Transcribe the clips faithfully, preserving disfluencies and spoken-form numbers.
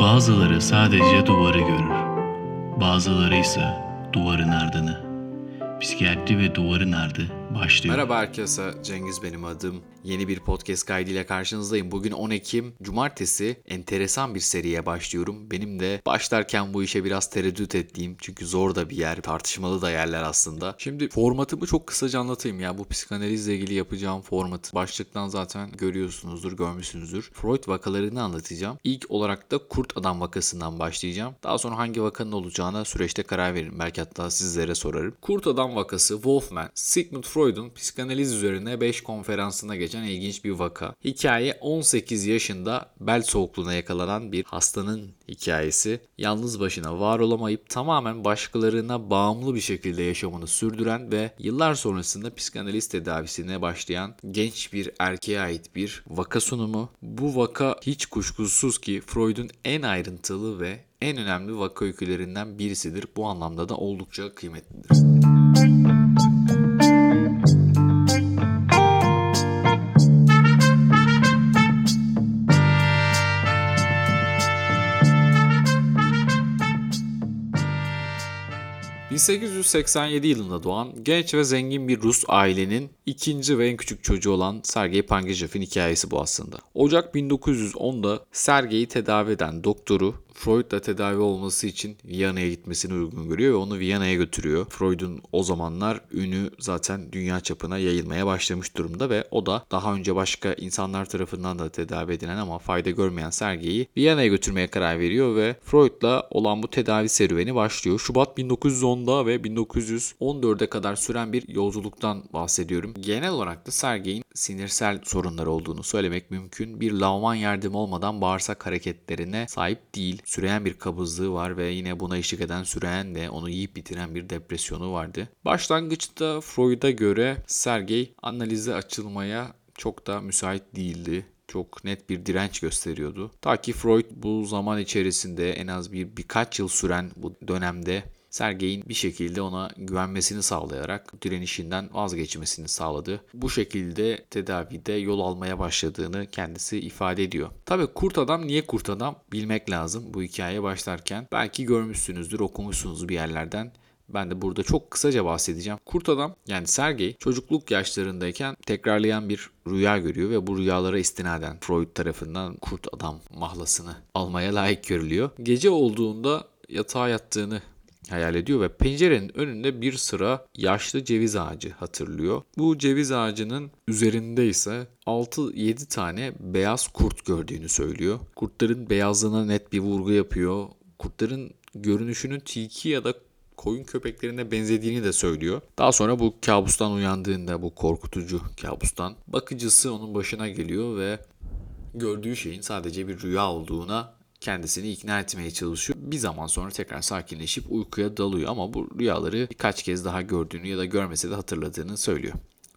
Bazıları sadece duvarı görür, bazıları ise duvarın ardını. Psikiyatri ve duvarın ardı başlıyor. Merhaba herkese, Cengiz benim adım. Yeni bir podcast kaydıyla karşınızdayım. Bugün on Ekim, Cumartesi. Enteresan bir seriye başlıyorum. Benim de başlarken bu işe biraz tereddüt ettiğim, çünkü zor da bir yer, tartışmalı da yerler aslında. Şimdi formatımı çok kısaca anlatayım ya. Bu psikanalizle ilgili yapacağım formatı başlıktan zaten görüyorsunuzdur, görmüşsünüzdür. Freud vakalarını anlatacağım. İlk olarak da Kurt Adam vakasından başlayacağım. Daha sonra hangi vakanın olacağına süreçte karar veririm. Belki hatta sizlere sorarım. Kurt Adam vakası, Wolfman, Sigmund Freud'un psikanaliz üzerine beş konferansına geçen ilginç bir vaka. Hikaye on sekiz yaşında bel soğukluğuna yakalanan bir hastanın hikayesi. Yalnız başına var olamayıp tamamen başkalarına bağımlı bir şekilde yaşamını sürdüren ve yıllar sonrasında psikanaliz tedavisine başlayan genç bir erkeğe ait bir vaka sunumu. Bu vaka hiç kuşkusuz ki Freud'un en ayrıntılı ve en önemli vaka öykülerinden birisidir. Bu anlamda da oldukça kıymetlidir. bin sekiz yüz seksen yedi yılında doğan genç ve zengin bir Rus ailenin ikinci ve en küçük çocuğu olan Sergei Pangejev'in hikayesi bu aslında. Ocak bin dokuz yüz onda Sergei'yi tedavi eden doktoru Freud da tedavi olması için Viyana'ya gitmesini uygun görüyor ve onu Viyana'ya götürüyor. Freud'un o zamanlar ünü zaten dünya çapına yayılmaya başlamış durumda ve o da daha önce başka insanlar tarafından da tedavi edilen ama fayda görmeyen Sergei'yi Viyana'ya götürmeye karar veriyor ve Freud'la olan bu tedavi serüveni başlıyor. Şubat bin dokuz yüz onda ve bin dokuz yüz on dörde kadar süren bir yolculuktan bahsediyorum. Genel olarak da Sergei'nin sinirsel sorunları olduğunu söylemek mümkün. Bir lavman yardımı olmadan bağırsak hareketlerine sahip değil. Süreyen bir kabızlığı var ve yine buna eşlik eden süreyen ve onu yiyip bitiren bir depresyonu vardı. Başlangıçta Freud'a göre Sergei analize açılmaya çok da müsait değildi. Çok net bir direnç gösteriyordu. Ta ki Freud bu zaman içerisinde en az bir birkaç yıl süren bu dönemde Sergei'nin bir şekilde ona güvenmesini sağlayarak direnişinden vazgeçmesini sağladı. Bu şekilde tedavide yol almaya başladığını kendisi ifade ediyor. Tabii Kurt Adam niye Kurt Adam bilmek lazım bu hikayeye başlarken. Belki görmüşsünüzdür, okumuşsunuz bir yerlerden. Ben de burada çok kısaca bahsedeceğim. Kurt Adam yani Sergei çocukluk yaşlarındayken tekrarlayan bir rüya görüyor ve bu rüyalara istinaden Freud tarafından Kurt Adam mahlasını almaya layık görülüyor. Gece olduğunda yatağa yattığını hayal ediyor ve pencerenin önünde bir sıra yaşlı ceviz ağacı hatırlıyor. Bu ceviz ağacının üzerinde ise altı yedi tane beyaz kurt gördüğünü söylüyor. Kurtların beyazlığına net bir vurgu yapıyor. Kurtların görünüşünün tilki ya da koyun köpeklerine benzediğini de söylüyor. Daha sonra bu kabustan uyandığında, bu korkutucu kabustan, bakıcısı onun başına geliyor ve gördüğü şeyin sadece bir rüya olduğuna kendisini ikna etmeye çalışıyor. Bir zaman sonra tekrar sakinleşip uykuya dalıyor ama bu rüyaları birkaç kez daha gördüğünü ya da görmese de hatırladığını söylüyor.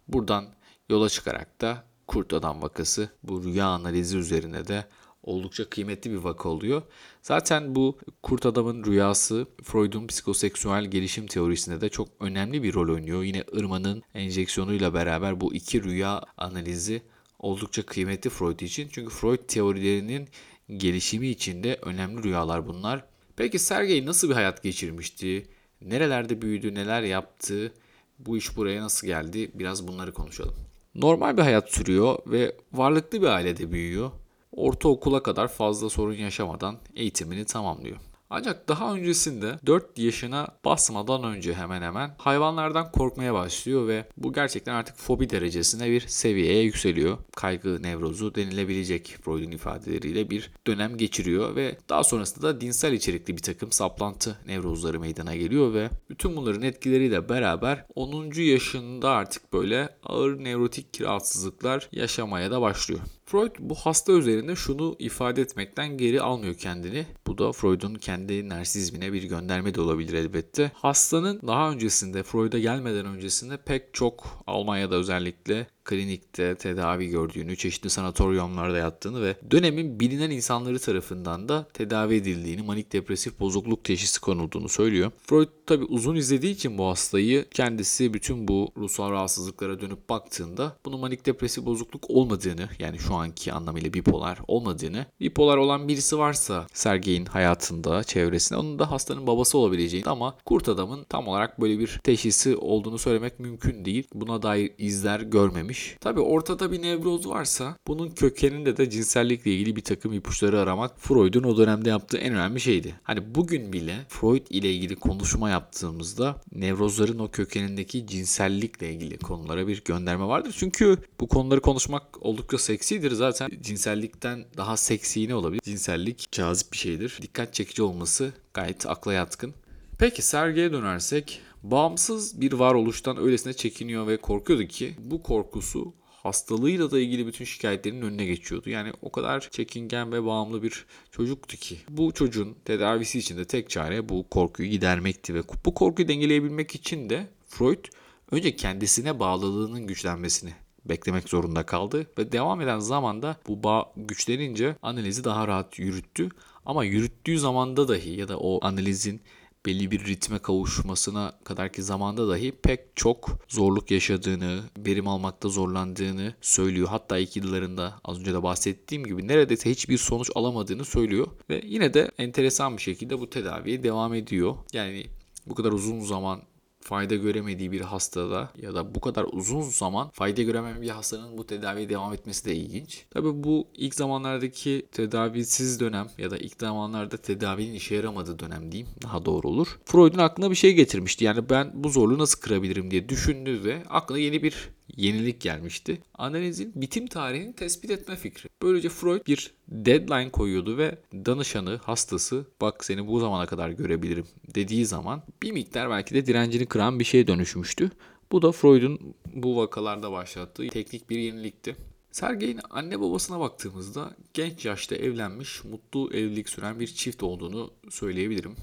Buradan yola çıkarak da Kurt Adam vakası bu rüya analizi üzerine de oldukça kıymetli bir vaka oluyor. Zaten bu Kurt Adam'ın rüyası Freud'un psikoseksüel gelişim teorisinde de çok önemli bir rol oynuyor. Yine Irma'nın enjeksiyonuyla beraber bu iki rüya analizi oldukça kıymetli Freud için. Çünkü Freud teorilerinin gelişimi içinde önemli rüyalar bunlar. Peki Sergei nasıl bir hayat geçirmişti? Nerelerde büyüdü, neler yaptı? Bu iş buraya nasıl geldi? Biraz bunları konuşalım. Normal bir hayat sürüyor ve varlıklı bir ailede büyüyor. Ortaokula kadar fazla sorun yaşamadan eğitimini tamamlıyor. Ancak daha öncesinde dört yaşına basmadan önce hemen hemen hayvanlardan korkmaya başlıyor ve bu gerçekten artık fobi derecesine bir seviyeye yükseliyor. Kaygı nevrozu denilebilecek Freud'un ifadeleriyle bir dönem geçiriyor ve daha sonrasında da dinsel içerikli bir takım saplantı nevrozları meydana geliyor ve bütün bunların etkileriyle beraber onuncu yaşında artık böyle ağır nevrotik rahatsızlıklar yaşamaya da başlıyor. Freud bu hasta üzerinde şunu ifade etmekten geri almıyor kendini. Bu da Freud'un kendi narsizmine bir gönderme de olabilir elbette. Hastanın daha öncesinde, Freud'a gelmeden öncesinde pek çok Almanya'da özellikle klinikte tedavi gördüğünü, çeşitli sanatoryumlarda yattığını ve dönemin bilinen insanları tarafından da tedavi edildiğini, manik depresif bozukluk teşhisi konulduğunu söylüyor. Freud tabi uzun izlediği için bu hastayı kendisi bütün bu ruhsal rahatsızlıklara dönüp baktığında bunun manik depresif bozukluk olmadığını, yani şu anki anlamıyla bipolar olmadığını, bipolar olan birisi varsa Sergei'nin hayatında, çevresinde, onun da hastanın babası olabileceğini ama Kurt Adam'ın tam olarak böyle bir teşhisi olduğunu söylemek mümkün değil. Buna dair izler görmemiş. Tabi ortada bir nevroz varsa bunun kökeninde de cinsellikle ilgili bir takım ipuçları aramak Freud'un o dönemde yaptığı en önemli şeydi. Hani bugün bile Freud ile ilgili konuşma yaptığımızda nevrozların o kökenindeki cinsellikle ilgili konulara bir gönderme vardır. Çünkü bu konuları konuşmak oldukça seksidir. Zaten cinsellikten daha seksi ne olabilir? Cinsellik cazip bir şeydir. Dikkat çekici olması gayet akla yatkın. Peki Sergei'ye dönersek, bağımsız bir varoluştan öylesine çekiniyor ve korkuyordu ki bu korkusu hastalığıyla da ilgili bütün şikayetlerinin önüne geçiyordu. Yani o kadar çekingen ve bağımlı bir çocuktu ki. Bu çocuğun tedavisi için de tek çare bu korkuyu gidermekti ve bu korkuyu dengeleyebilmek için de Freud önce kendisine bağlılığının güçlenmesini beklemek zorunda kaldı ve devam eden zamanda bu bağ güçlenince analizi daha rahat yürüttü. Ama yürüttüğü zamanda dahi ya da o analizin belli bir ritme kavuşmasına kadarki zamanda dahi pek çok zorluk yaşadığını, verim almakta zorlandığını söylüyor. Hatta ilk yıllarında az önce de bahsettiğim gibi neredeyse hiçbir sonuç alamadığını söylüyor. Ve yine de enteresan bir şekilde bu tedaviye devam ediyor. Yani bu kadar uzun zaman fayda göremediği bir hastada ya da bu kadar uzun zaman fayda göremeyen bir hastanın bu tedaviye devam etmesi de ilginç. Tabii bu ilk zamanlardaki tedavisiz dönem ya da ilk zamanlarda tedavinin işe yaramadığı dönem diyeyim daha doğru olur. Freud'un aklına bir şey getirmişti. Yani ben bu zorluğu nasıl kırabilirim diye düşündü ve aklına yeni bir yenilik gelmişti. Analizin bitim tarihini tespit etme fikri. Böylece Freud bir deadline koyuyordu ve danışanı, hastası bak seni bu zamana kadar görebilirim dediği zaman bir miktar belki de direncini kıran bir şeye dönüşmüştü. Bu da Freud'un bu vakalarda başlattığı teknik bir yenilikti. Sergei'nin anne babasına baktığımızda genç yaşta evlenmiş, mutlu evlilik süren bir çift olduğunu söyleyebilirim.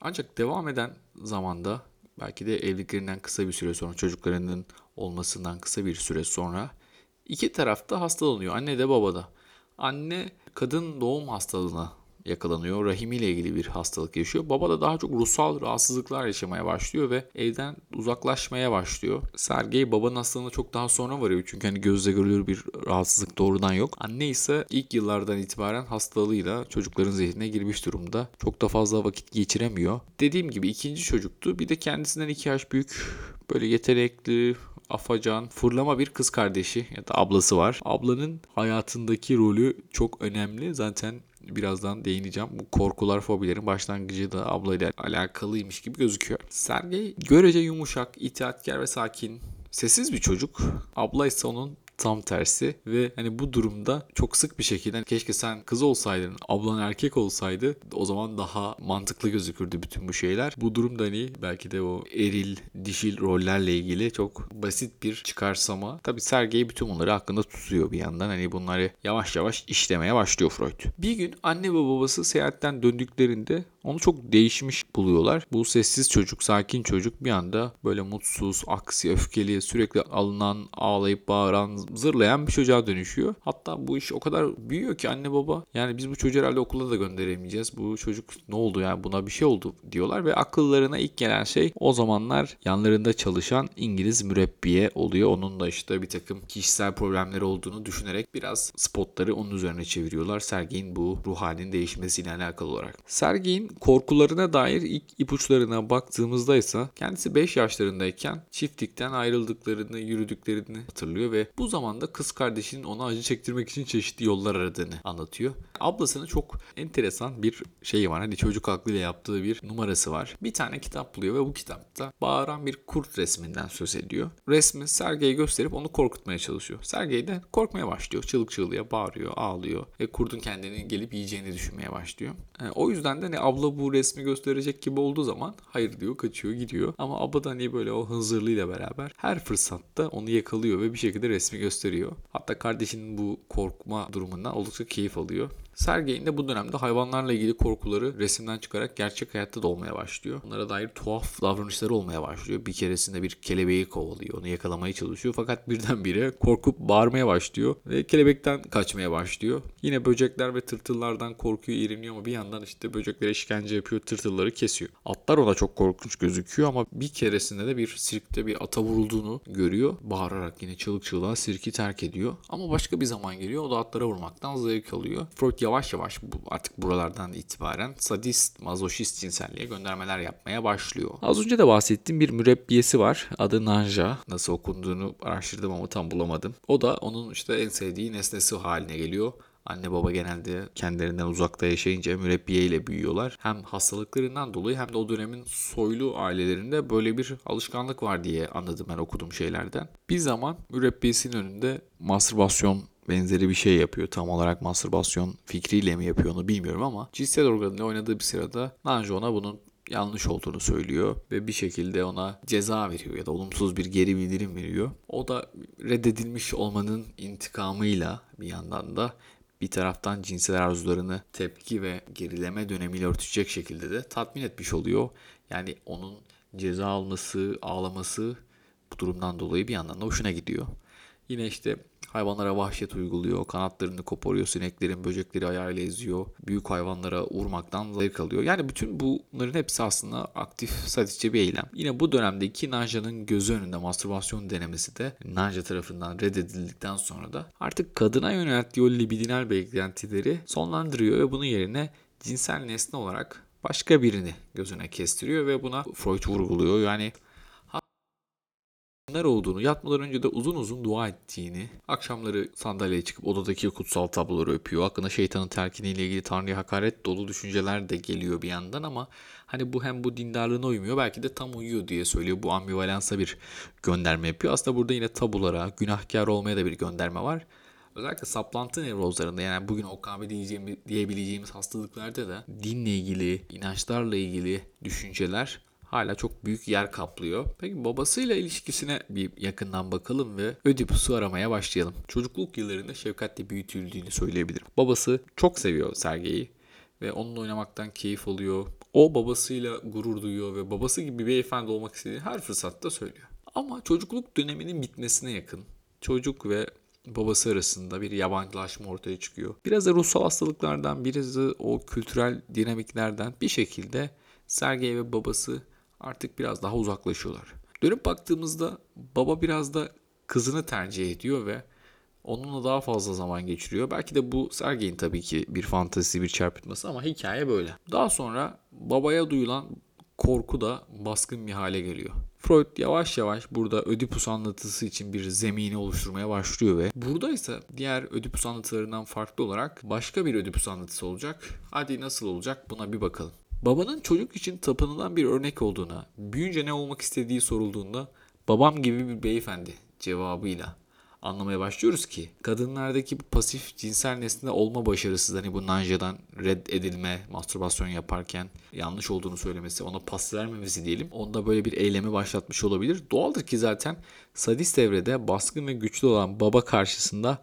Ancak devam eden zamanda belki de evliliklerinden kısa bir süre sonra, çocuklarının olmasından kısa bir süre sonra iki tarafta hastalanıyor. Anne de baba da. Anne kadın doğum hastalığına yakalanıyor. Rahimiyle ilgili bir hastalık yaşıyor. Baba da daha çok ruhsal rahatsızlıklar yaşamaya başlıyor ve evden uzaklaşmaya başlıyor. Sergei babanın hastalığına çok daha sonra varıyor. Çünkü hani gözle görülür bir rahatsızlık doğrudan yok. Anne ise ilk yıllardan itibaren hastalığıyla çocukların zihnine girmiş durumda. Çok da fazla vakit geçiremiyor. Dediğim gibi ikinci çocuktu. Bir de kendisinden iki yaş büyük, böyle yetenekli, afacan, fırlama bir kız kardeşi ya da ablası var. Ablanın hayatındaki rolü çok önemli. Zaten birazdan değineceğim. Bu korkular, fobilerin başlangıcı da ablayla alakalıymış gibi gözüküyor. Sergei görece yumuşak, itaatkar ve sakin, sessiz bir çocuk. Abla ise onun tam tersi ve hani bu durumda çok sık bir şekilde keşke sen kız olsaydın, ablan erkek olsaydı o zaman daha mantıklı gözükürdü bütün bu şeyler. Bu durumda hani belki de o eril, dişil rollerle ilgili çok basit bir çıkarsama. Tabii Sergei bütün bunları hakkında tutuyor bir yandan. Hani bunları yavaş yavaş işlemeye başlıyor Freud. Bir gün anne ve babası seyahatten döndüklerinde onu çok değişmiş buluyorlar. Bu sessiz çocuk, sakin çocuk bir anda böyle mutsuz, aksi, öfkeli, sürekli alınan, ağlayıp bağıran, zırlayan bir çocuğa dönüşüyor. Hatta bu iş o kadar büyüyor ki anne baba yani biz bu çocuğu herhalde okula da gönderemeyeceğiz. Bu çocuk ne oldu yani buna bir şey oldu diyorlar ve akıllarına ilk gelen şey o zamanlar yanlarında çalışan İngiliz mürebbiye oluyor. Onun da işte bir takım kişisel problemleri olduğunu düşünerek biraz spotları onun üzerine çeviriyorlar. Sergei'nin bu ruh halinin değişmesiyle alakalı olarak. Sergei'nin korkularına dair ilk ipuçlarına baktığımızda ise kendisi beş yaşlarındayken çiftlikten ayrıldıklarını, yürüdüklerini hatırlıyor ve bu zamanda kız kardeşinin ona acı çektirmek için çeşitli yollar aradığını anlatıyor. Ablasının çok enteresan bir şeyi var. Hani çocuk aklıyla yaptığı bir numarası var. Bir tane kitap buluyor ve bu kitapta bağıran bir kurt resminden söz ediyor. Resmi Sergei'ye gösterip onu korkutmaya çalışıyor. Sergei de korkmaya başlıyor. Çığlık çığlığa bağırıyor, ağlıyor ve kurdun kendini gelip yiyeceğini düşünmeye başlıyor. Yani o yüzden de ne abla bu resmi gösterecek gibi olduğu zaman hayır diyor, kaçıyor, gidiyor. Ama abla da hani böyle o hınzırlığıyla beraber her fırsatta onu yakalıyor ve bir şekilde resmi gösteriyor. Hatta kardeşinin bu korkma durumundan oldukça keyif alıyor. Sergei'nin de bu dönemde hayvanlarla ilgili korkuları resimden çıkarak gerçek hayatta da olmaya başlıyor. Onlara dair tuhaf davranışları olmaya başlıyor. Bir keresinde bir kelebeği kovalıyor, onu yakalamaya çalışıyor fakat birdenbire korkup bağırmaya başlıyor ve kelebekten kaçmaya başlıyor. Yine böcekler ve tırtıllardan korkuyor, iğreniyor ama bir yandan işte böceklere işkence yapıyor, tırtılları kesiyor. Atlar ona çok korkunç gözüküyor ama bir keresinde de bir sirkte bir ata vurulduğunu görüyor. Bağırarak yine çığlık çığlığa sirki terk ediyor ama başka bir zaman geliyor, o da atlara vurmaktan zevk alıyor. Freud yavaş yavaş artık buralardan itibaren sadist, mazoşist cinselliğe göndermeler yapmaya başlıyor. Az önce de bahsettiğim bir mürebbiyesi var. Adı Nanja. Nasıl okunduğunu araştırdım ama tam bulamadım. O da onun işte en sevdiği nesnesi haline geliyor. Anne baba genelde kendilerinden uzakta yaşayınca mürebbiye ile büyüyorlar. Hem hastalıklarından dolayı hem de o dönemin soylu ailelerinde böyle bir alışkanlık var diye anladım ben okuduğum şeylerden. Bir zaman mürebbiyesinin önünde mastürbasyon benzeri bir şey yapıyor. Tam olarak mastürbasyon fikriyle mi yapıyor onu bilmiyorum ama cinsel organıyla oynadığı bir sırada Nanja ona bunun yanlış olduğunu söylüyor ve bir şekilde ona ceza veriyor ya da olumsuz bir geri bildirim veriyor. O da reddedilmiş olmanın intikamıyla bir yandan da bir taraftan cinsel arzularını tepki ve gerileme dönemiyle örtüşecek şekilde de tatmin etmiş oluyor. Yani onun ceza alması, ağlaması bu durumdan dolayı bir yandan da hoşuna gidiyor. Yine işte hayvanlara vahşet uyguluyor, kanatlarını koparıyor, sineklerin böcekleri ayağıyla eziyor, büyük hayvanlara vurmaktan zevk alıyor. Yani bütün bunların hepsi aslında aktif sadistçe bir eylem. Yine bu dönemdeki Nanja'nın gözü önünde mastürbasyon denemesi de Nanja tarafından reddedildikten sonra da artık kadına yönelttiği o libidinal beklentileri sonlandırıyor ve bunun yerine cinsel nesne olarak başka birini gözüne kestiriyor ve buna Freud vurguluyor. Yani bunlar olduğunu, yatmadan önce de uzun uzun dua ettiğini, akşamları sandalyeye çıkıp odadaki kutsal tabloları öpüyor. Hakkında şeytanın terkiniyle ilgili Tanrı'ya hakaret dolu düşünceler de geliyor bir yandan ama hani bu hem bu dindarlığına uymuyor, belki de tam uyuyor diye söylüyor. Bu ambivalansa bir gönderme yapıyor. Aslında burada yine tabulara, günahkar olmaya da bir gönderme var. Özellikle saplantı nevrozlarında, yani bugün O K B diyebileceğimiz hastalıklarda da dinle ilgili, inançlarla ilgili düşünceler hala çok büyük yer kaplıyor. Peki babasıyla ilişkisine bir yakından bakalım ve Ödipus'u aramaya başlayalım. Çocukluk yıllarında şefkatle büyütüldüğünü söyleyebilirim. Babası çok seviyor Sergei'yi ve onunla oynamaktan keyif alıyor. O babasıyla gurur duyuyor ve babası gibi bir beyefendi olmak istediği her fırsatta söylüyor. Ama çocukluk döneminin bitmesine yakın çocuk ve babası arasında bir yabancılaşma ortaya çıkıyor. Biraz da ruhsal hastalıklardan, biraz da o kültürel dinamiklerden bir şekilde Sergei ve babası artık biraz daha uzaklaşıyorlar. Dönüp baktığımızda baba biraz da kızını tercih ediyor ve onunla daha fazla zaman geçiriyor. Belki de bu Sergei'nin tabii ki bir fantezisi, bir çarpıtması ama hikaye böyle. Daha sonra babaya duyulan korku da baskın bir hale geliyor. Freud yavaş yavaş burada Ödipus anlatısı için bir zemini oluşturmaya başlıyor ve buradaysa diğer Ödipus anlatılarından farklı olarak başka bir Ödipus anlatısı olacak. Hadi nasıl olacak, buna bir bakalım. Babanın çocuk için tapınılan bir örnek olduğuna, büyüyünce ne olmak istediği sorulduğunda babam gibi bir beyefendi cevabıyla anlamaya başlıyoruz ki kadınlardaki bu pasif cinsel nesne olma başarısız, hani bu Nanja'dan red edilme, mastürbasyon yaparken yanlış olduğunu söylemesi, ona pas vermemesi diyelim, onda böyle bir eylemi başlatmış olabilir. Doğaldır ki zaten sadist evrede baskın ve güçlü olan baba karşısında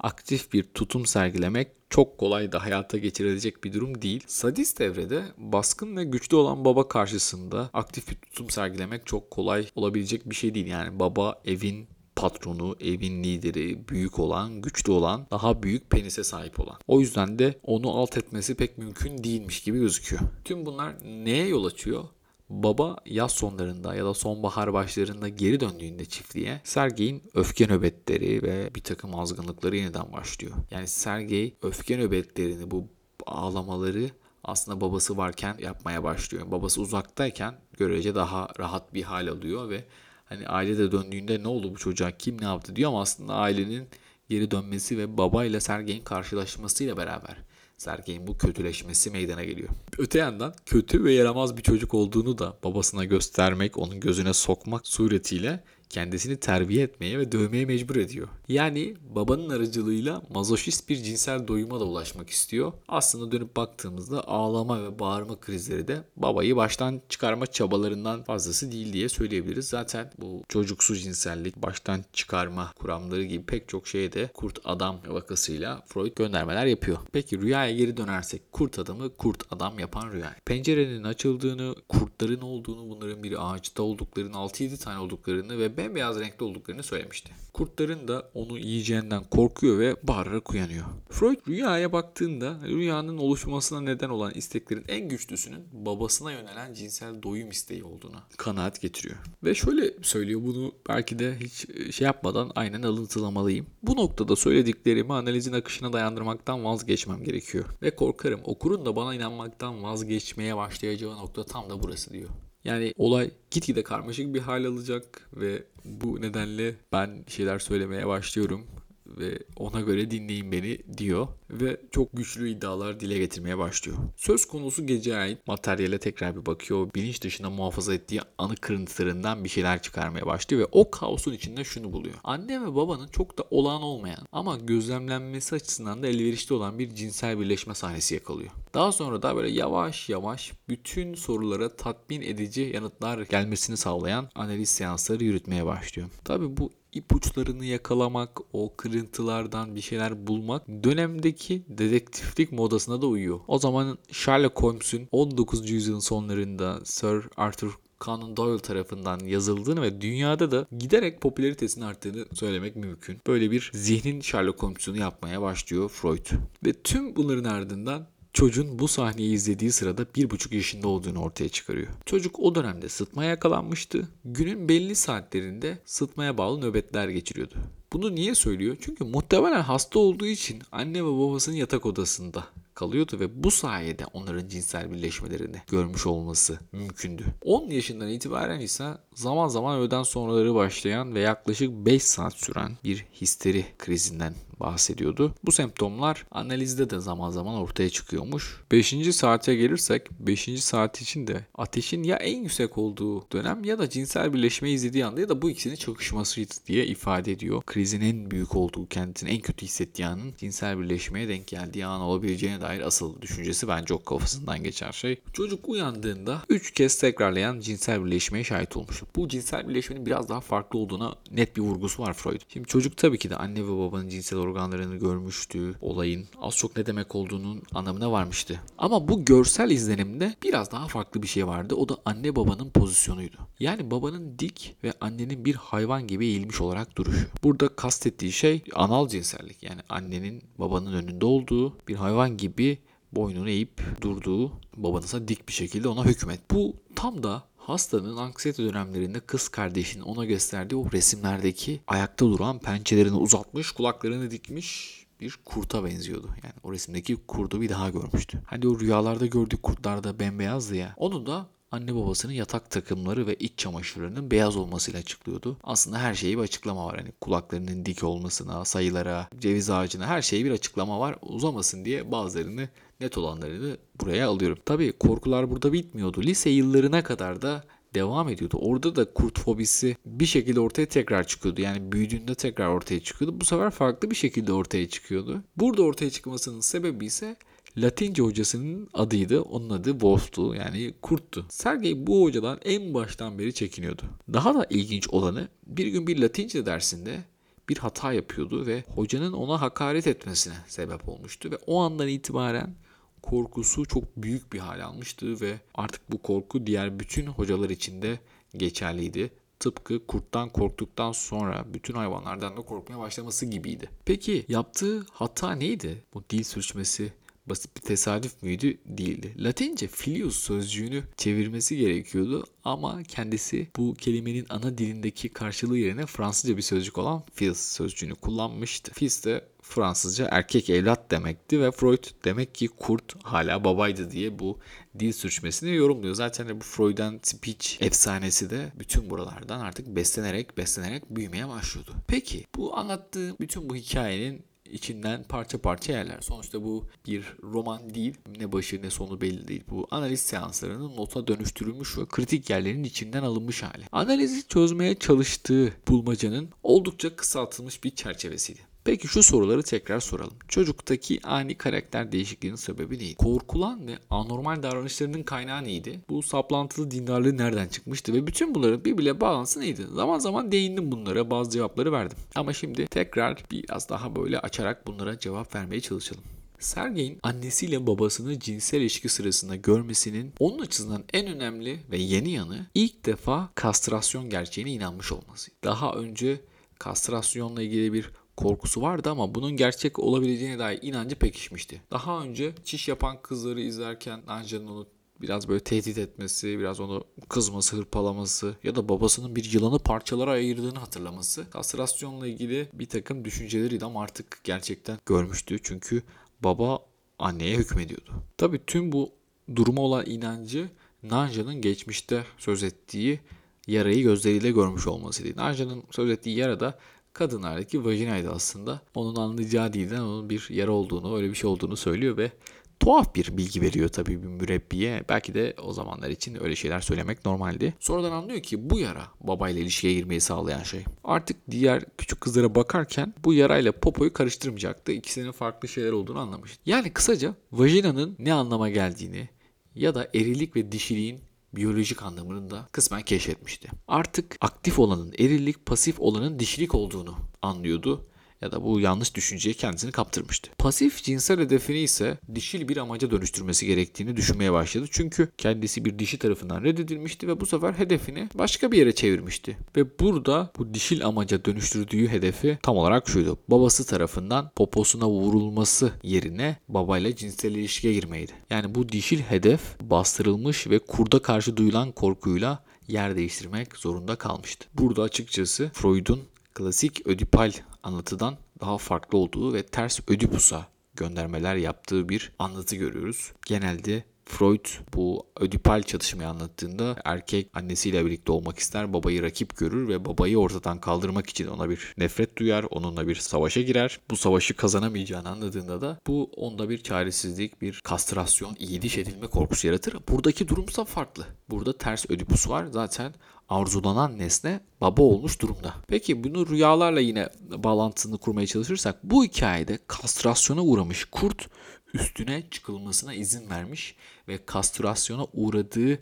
aktif bir tutum sergilemek çok kolay da hayata geçirilecek bir durum değil. Sadist evrede baskın ve güçlü olan baba karşısında aktif bir tutum sergilemek çok kolay olabilecek bir şey değil. Yani baba evin patronu, evin lideri, büyük olan, güçlü olan, daha büyük penise sahip olan. O yüzden de onu alt etmesi pek mümkün değilmiş gibi gözüküyor. Tüm bunlar neye yol açıyor? Baba yaz sonlarında ya da sonbahar başlarında geri döndüğünde çiftliğe Sergei'nin öfke nöbetleri ve bir takım azgınlıkları yeniden başlıyor. Yani Sergei öfke nöbetlerini, bu ağlamaları aslında babası varken yapmaya başlıyor. Babası uzaktayken görece daha rahat bir hal alıyor ve hani aile de döndüğünde ne oldu bu çocuğa, kim ne yaptı diyor ama aslında ailenin geri dönmesi ve babayla Sergei'nin karşılaşmasıyla beraber Sergei'nin bu kötüleşmesi meydana geliyor. Öte yandan kötü ve yaramaz bir çocuk olduğunu da babasına göstermek, onun gözüne sokmak suretiyle kendisini terbiye etmeye ve dövmeye mecbur ediyor. Yani babanın aracılığıyla mazoşist bir cinsel doyuma da ulaşmak istiyor. Aslında dönüp baktığımızda ağlama ve bağırma krizleri de babayı baştan çıkarma çabalarından fazlası değil diye söyleyebiliriz. Zaten bu çocuksu cinsellik, baştan çıkarma kuramları gibi pek çok şeye de Kurt Adam vakasıyla Freud göndermeler yapıyor. Peki rüyaya geri dönersek Kurt Adam'ı Kurt Adam yapan rüya. Pencerenin açıldığını, kurtların olduğunu, bunların bir ağaçta olduklarını, altı yedi tane olduklarını ve bembeyaz renkli olduklarını söylemişti. Kurtların da onu yiyeceğinden korkuyor ve bağırarak uyanıyor. Freud rüyaya baktığında rüyanın oluşmasına neden olan isteklerin en güçlüsünün babasına yönelen cinsel doyum isteği olduğuna kanaat getiriyor. Ve şöyle söylüyor, bunu belki de hiç şey yapmadan aynen alıntılamalıyım. Bu noktada söylediklerimi analizin akışına dayandırmaktan vazgeçmem gerekiyor. Ve korkarım okurun da bana inanmaktan vazgeçmeye başlayacağı nokta tam da burası diyor. Yani olay gitgide karmaşık bir hal alacak ve bu nedenle ben şeyler söylemeye başlıyorum ve ona göre dinleyin beni diyor ve çok güçlü iddialar dile getirmeye başlıyor. Söz konusu geceye ait materyale tekrar bir bakıyor. Bilinç dışında muhafaza ettiği anı kırıntılarından bir şeyler çıkarmaya başlıyor ve o kaosun içinde şunu buluyor. Anne ve babanın çok da olağan olmayan ama gözlemlenmesi açısından da elverişli olan bir cinsel birleşme sahnesi yakalıyor. Daha sonra da böyle yavaş yavaş bütün sorulara tatmin edici yanıtlar gelmesini sağlayan analiz seansları yürütmeye başlıyor. Tabii bu ipuçlarını yakalamak, o kırıntılardan bir şeyler bulmak dönemdeki dedektiflik modasına da uyuyor. O zaman Sherlock Holmes'un on dokuzuncu yüzyılın sonlarında Sir Arthur Conan Doyle tarafından yazıldığını ve dünyada da giderek popülaritesinin arttığını söylemek mümkün. Böyle bir zihnin Sherlock Holmes'unu yapmaya başlıyor Freud. Ve tüm bunların ardından çocuğun bu sahneyi izlediği sırada bir buçuk yaşında olduğunu ortaya çıkarıyor. Çocuk o dönemde sıtmaya yakalanmıştı. Günün belli saatlerinde sıtmaya bağlı nöbetler geçiriyordu. Bunu niye söylüyor? Çünkü muhtemelen hasta olduğu için anne ve babasının yatak odasında kalıyordu ve bu sayede onların cinsel birleşmelerini görmüş olması mümkündü. on yaşından itibaren ise zaman zaman öğleden sonraları başlayan ve yaklaşık beş saat süren bir histeri krizinden bahsediyordu. Bu semptomlar analizde de zaman zaman ortaya çıkıyormuş. beşinci saate gelirsek, beşinci saat için de ateşin ya en yüksek olduğu dönem ya da cinsel birleşmeyi izlediği anda ya da bu ikisinin çakışmasıydı diye ifade ediyor. Krizin en büyük olduğu, kendisini en kötü hissettiği anın cinsel birleşmeye denk geldiği an olabileceğine dair asıl düşüncesi bence o kafasından geçen şey. Çocuk uyandığında üç kez tekrarlayan cinsel birleşmeye şahit olmuş. Bu cinsel birleşmenin biraz daha farklı olduğuna net bir vurgusu var Freud. Şimdi çocuk tabii ki de anne ve babanın cinsel organlarını görmüştü. Olayın az çok ne demek olduğunun anlamına varmıştı. Ama bu görsel izlenimde biraz daha farklı bir şey vardı. O da anne babanın pozisyonuydu. Yani babanın dik ve annenin bir hayvan gibi eğilmiş olarak duruşu. Burada kastettiği şey anal cinsellik. Yani annenin babanın önünde olduğu, bir hayvan gibi boynunu eğip durduğu, babanınsa dik bir şekilde ona hükmet. Bu tam da hastanın anksiyete dönemlerinde kız kardeşinin ona gösterdiği o resimlerdeki ayakta duran, pençelerini uzatmış, kulaklarını dikmiş bir kurta benziyordu. Yani o resimdeki kurdu bir daha görmüştü. Hani o rüyalarda gördük kurtlar da bembeyazdı ya. Onu da anne babasının yatak takımları ve iç çamaşırlarının beyaz olmasıyla açıklıyordu. Aslında her şeye bir açıklama var. Hani kulaklarının dik olmasına, sayılara, ceviz ağacına, her şeye bir açıklama var. Uzamasın diye bazılarını, net olanlarını buraya alıyorum. Tabii korkular burada bitmiyordu. Lise yıllarına kadar da devam ediyordu. Orada da kurt fobisi bir şekilde ortaya tekrar çıkıyordu. Yani büyüdüğünde tekrar ortaya çıkıyordu. Bu sefer farklı bir şekilde ortaya çıkıyordu. Burada ortaya çıkmasının sebebi ise Latince hocasının adıydı. Onun adı Wolf'tu, yani kurttu. Sergei bu hocadan en baştan beri çekiniyordu. Daha da ilginç olanı, bir gün bir Latince dersinde bir hata yapıyordu ve hocanın ona hakaret etmesine sebep olmuştu ve o andan itibaren korkusu çok büyük bir hal almıştı ve artık bu korku diğer bütün hocalar için de geçerliydi. Tıpkı kurttan korktuktan sonra bütün hayvanlardan da korkmaya başlaması gibiydi. Peki yaptığı hata neydi? Bu dil sürçmesi basit bir tesadüf müydü? Değildi. Latince Filius sözcüğünü çevirmesi gerekiyordu ama kendisi bu kelimenin ana dilindeki karşılığı yerine Fransızca bir sözcük olan Fils sözcüğünü kullanmıştı. Fils de Fransızca erkek evlat demekti ve Freud demek ki kurt hala babaydı diye bu dil sürçmesini yorumluyor. Zaten bu Freud'un speech efsanesi de bütün buralardan artık beslenerek beslenerek büyümeye başlıyordu. Peki bu anlattığı bütün bu hikayenin içinden parça parça yerler. Sonuçta bu bir roman değil. Ne başı ne sonu belli değil. Bu analiz seanslarının nota dönüştürülmüş ve kritik yerlerin içinden alınmış hali. Analizi çözmeye çalıştığı bulmacanın oldukça kısaltılmış bir çerçevesiydi. Peki şu soruları tekrar soralım. Çocuktaki ani karakter değişikliğinin sebebi neydi? Korkulan ve anormal davranışlarının kaynağı neydi? Bu saplantılı dindarlığı nereden çıkmıştı ve bütün bunların birbirine bağlantısı neydi? Zaman zaman değindim bunlara, bazı cevapları verdim. Ama şimdi tekrar biraz daha böyle açarak bunlara cevap vermeye çalışalım. Sergei'nin annesiyle babasını cinsel ilişki sırasında görmesinin onun açısından en önemli ve yeni yanı ilk defa kastrasyon gerçeğine inanmış olması. Daha önce kastrasyonla ilgili bir korkusu vardı ama bunun gerçek olabileceğine dair inancı pekişmişti. Daha önce çiş yapan kızları izlerken Nanja'nın onu biraz böyle tehdit etmesi, biraz onu kızması, hırpalaması ya da babasının bir yılanı parçalara ayırdığını hatırlaması kastrasyonla ilgili bir takım düşünceleriydi ama artık gerçekten görmüştü. Çünkü baba anneye hükmediyordu. Tabii tüm bu duruma olan inancı Nanja'nın geçmişte söz ettiği yarayı gözleriyle görmüş olmasıydı. Nanja'nın söz ettiği yarada kadınlardaki vajinaydı aslında. Onun anlayacağı dilden onun bir yara olduğunu, öyle bir şey olduğunu söylüyor ve tuhaf bir bilgi veriyor tabii bir mürebbiye. Belki de o zamanlar için öyle şeyler söylemek normaldi. Sonradan anlıyor ki bu yara babayla ilişkiye girmeyi sağlayan şey. Artık diğer küçük kızlara bakarken bu yarayla popoyu karıştırmayacaktı. İkisinin farklı şeyler olduğunu anlamıştı. Yani kısaca vajinanın ne anlama geldiğini ya da erilik ve dişiliğin biyolojik anlamını da kısmen keşfetmişti. Artık aktif olanın erillik, pasif olanın dişilik olduğunu anlıyordu ya da bu yanlış düşünceye kendisini kaptırmıştı. Pasif cinsel hedefini ise dişil bir amaca dönüştürmesi gerektiğini düşünmeye başladı. Çünkü kendisi bir dişi tarafından reddedilmişti ve bu sefer hedefini başka bir yere çevirmişti. Ve burada bu dişil amaca dönüştürdüğü hedefi tam olarak şuydu. Babası tarafından poposuna vurulması yerine babayla cinsel ilişkiye girmeydi. Yani bu dişil hedef bastırılmış ve kurda karşı duyulan korkuyla yer değiştirmek zorunda kalmıştı. Burada açıkçası Freud'un klasik ödipal anlatıdan daha farklı olduğu ve ters Ödipus'a göndermeler yaptığı bir anlatı görüyoruz. Genelde Freud bu ödipal çatışmayı anlattığında erkek annesiyle birlikte olmak ister, babayı rakip görür ve babayı ortadan kaldırmak için ona bir nefret duyar, onunla bir savaşa girer. Bu savaşı kazanamayacağını anladığında da bu onda bir çaresizlik, bir kastrasyon, iyiliş edilme korkusu yaratır. Buradaki durumsa farklı. Burada ters Ödipus var. Zaten arzulanan nesne baba olmuş durumda. Peki bunu rüyalarla yine bağlantısını kurmaya çalışırsak bu hikayede kastrasyona uğramış kurt üstüne çıkılmasına izin vermiş ve kastrasyona uğradığı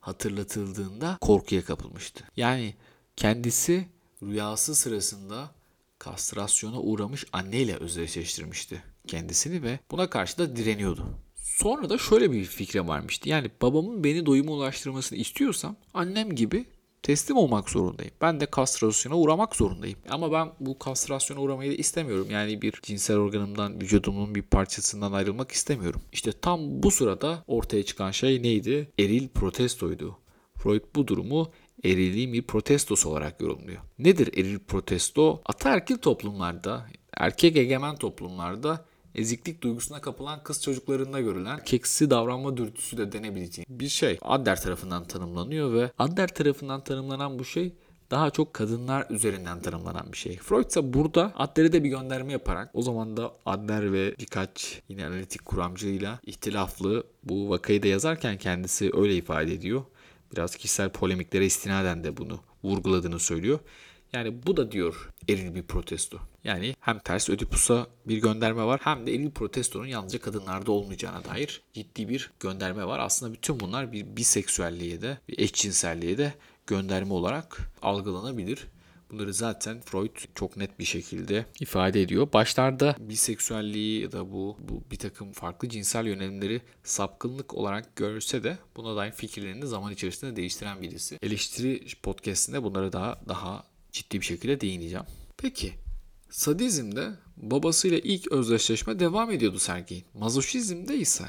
hatırlatıldığında korkuya kapılmıştı. Yani kendisi rüyası sırasında kastrasyona uğramış anneyle özdeşleştirmişti kendisini ve buna karşı da direniyordu. Sonra da şöyle bir fikre varmıştı. Yani babamın beni doyuma ulaştırmasını istiyorsam annem gibi teslim olmak zorundayım. Ben de kastrasyona uğramak zorundayım. Ama ben bu kastrasyona uğramayı da istemiyorum. Yani bir cinsel organımdan, vücudumun bir parçasından ayrılmak istemiyorum. İşte tam bu sırada ortaya çıkan şey neydi? Eril protestoydu. Freud bu durumu eriliğin bir protestosu olarak yorumluyor. Nedir eril protesto? Ataerkil toplumlarda, erkek egemen toplumlarda eziklik duygusuna kapılan kız çocuklarında görülen keksi davranma dürtüsü de denebileceği bir şey. Adler tarafından tanımlanıyor ve Adler tarafından tanımlanan bu şey daha çok kadınlar üzerinden tanımlanan bir şey. Freud ise burada Adler'e de bir gönderme yaparak o zaman da Adler ve birkaç yine analitik kuramcıyla ihtilaflı bu vakayı da yazarken kendisi öyle ifade ediyor. Biraz kişisel polemiklere istinaden de bunu vurguladığını söylüyor. Yani bu da diyor eril bir protesto. Yani hem ters Ödipus'a bir gönderme var hem de eril protestonun yalnızca kadınlarda olmayacağına dair ciddi bir gönderme var. Aslında bütün bunlar bir biseksüelliğe de, bir eşcinselliğe de gönderme olarak algılanabilir. Bunları zaten Freud çok net bir şekilde ifade ediyor. Başlarda biseksüelliği ya da bu, bu bir takım farklı cinsel yönelimleri sapkınlık olarak görse de buna dair fikirlerini zaman içerisinde değiştiren birisi. Eleştiri podcastinde bunlara daha daha ciddi bir şekilde değineceğim. Peki, sadizmde babasıyla ilk özdeşleşme devam ediyordu Sergei'nin. Mazoşizmde ise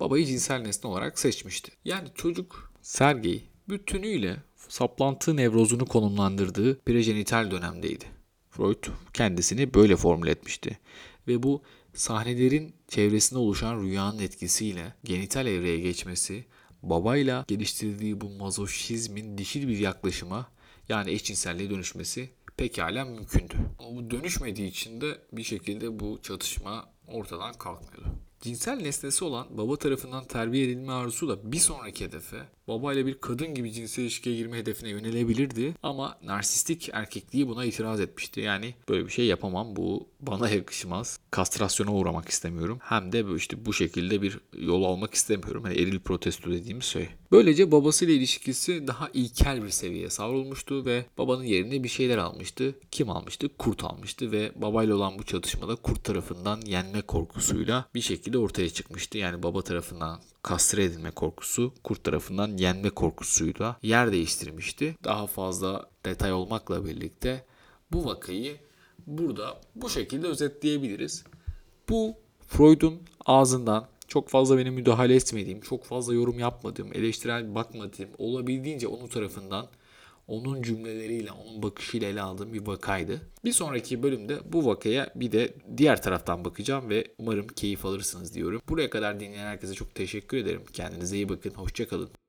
babayı cinsel nesne olarak seçmişti. Yani çocuk Sergei bütünüyle saplantı nevrozunu konumlandırdığı prejenital dönemdeydi. Freud kendisini böyle formüle etmişti. Ve bu sahnelerin çevresinde oluşan rüyanın etkisiyle genital evreye geçmesi, babayla geliştirdiği bu mazoşizmin dişil bir yaklaşıma, yani eşcinselliğe dönüşmesi pekala mümkündü. Ama bu dönüşmediği için de bir şekilde bu çatışma ortadan kalkmıyordu. Cinsel nesnesi olan baba tarafından terbiye edilme arzusu da bir sonraki hedefe, babayla bir kadın gibi cinsel ilişkiye girme hedefine yönelebilirdi ama narsistik erkekliği buna itiraz etmişti. Yani böyle bir şey yapamam, bu bana yakışmaz, kastrasyona uğramak istemiyorum, hem de işte bu şekilde bir yol almak istemiyorum. Yani eril protesto dediğimiz şey. Böylece babasıyla ilişkisi daha ilkel bir seviyeye savrulmuştu ve babanın yerine bir şeyler almıştı. Kim almıştı? Kurt almıştı ve babayla olan bu çatışmada kurt tarafından yenme korkusuyla bir şekilde ortaya çıkmıştı. Yani baba tarafından kastre edilme korkusu, kurt tarafından yenme korkusuyla yer değiştirmişti. Daha fazla detay olmakla birlikte bu vakayı burada bu şekilde özetleyebiliriz. Bu Freud'un ağzından çok fazla benim müdahale etmediğim, çok fazla yorum yapmadığım, eleştirel bakmadığım, olabildiğince onun tarafından, onun cümleleriyle, onun bakışıyla ele aldığım bir vakaydı. Bir sonraki bölümde bu vakaya bir de diğer taraftan bakacağım ve umarım keyif alırsınız diyorum. Buraya kadar dinleyen herkese çok teşekkür ederim. Kendinize iyi bakın, hoşça kalın.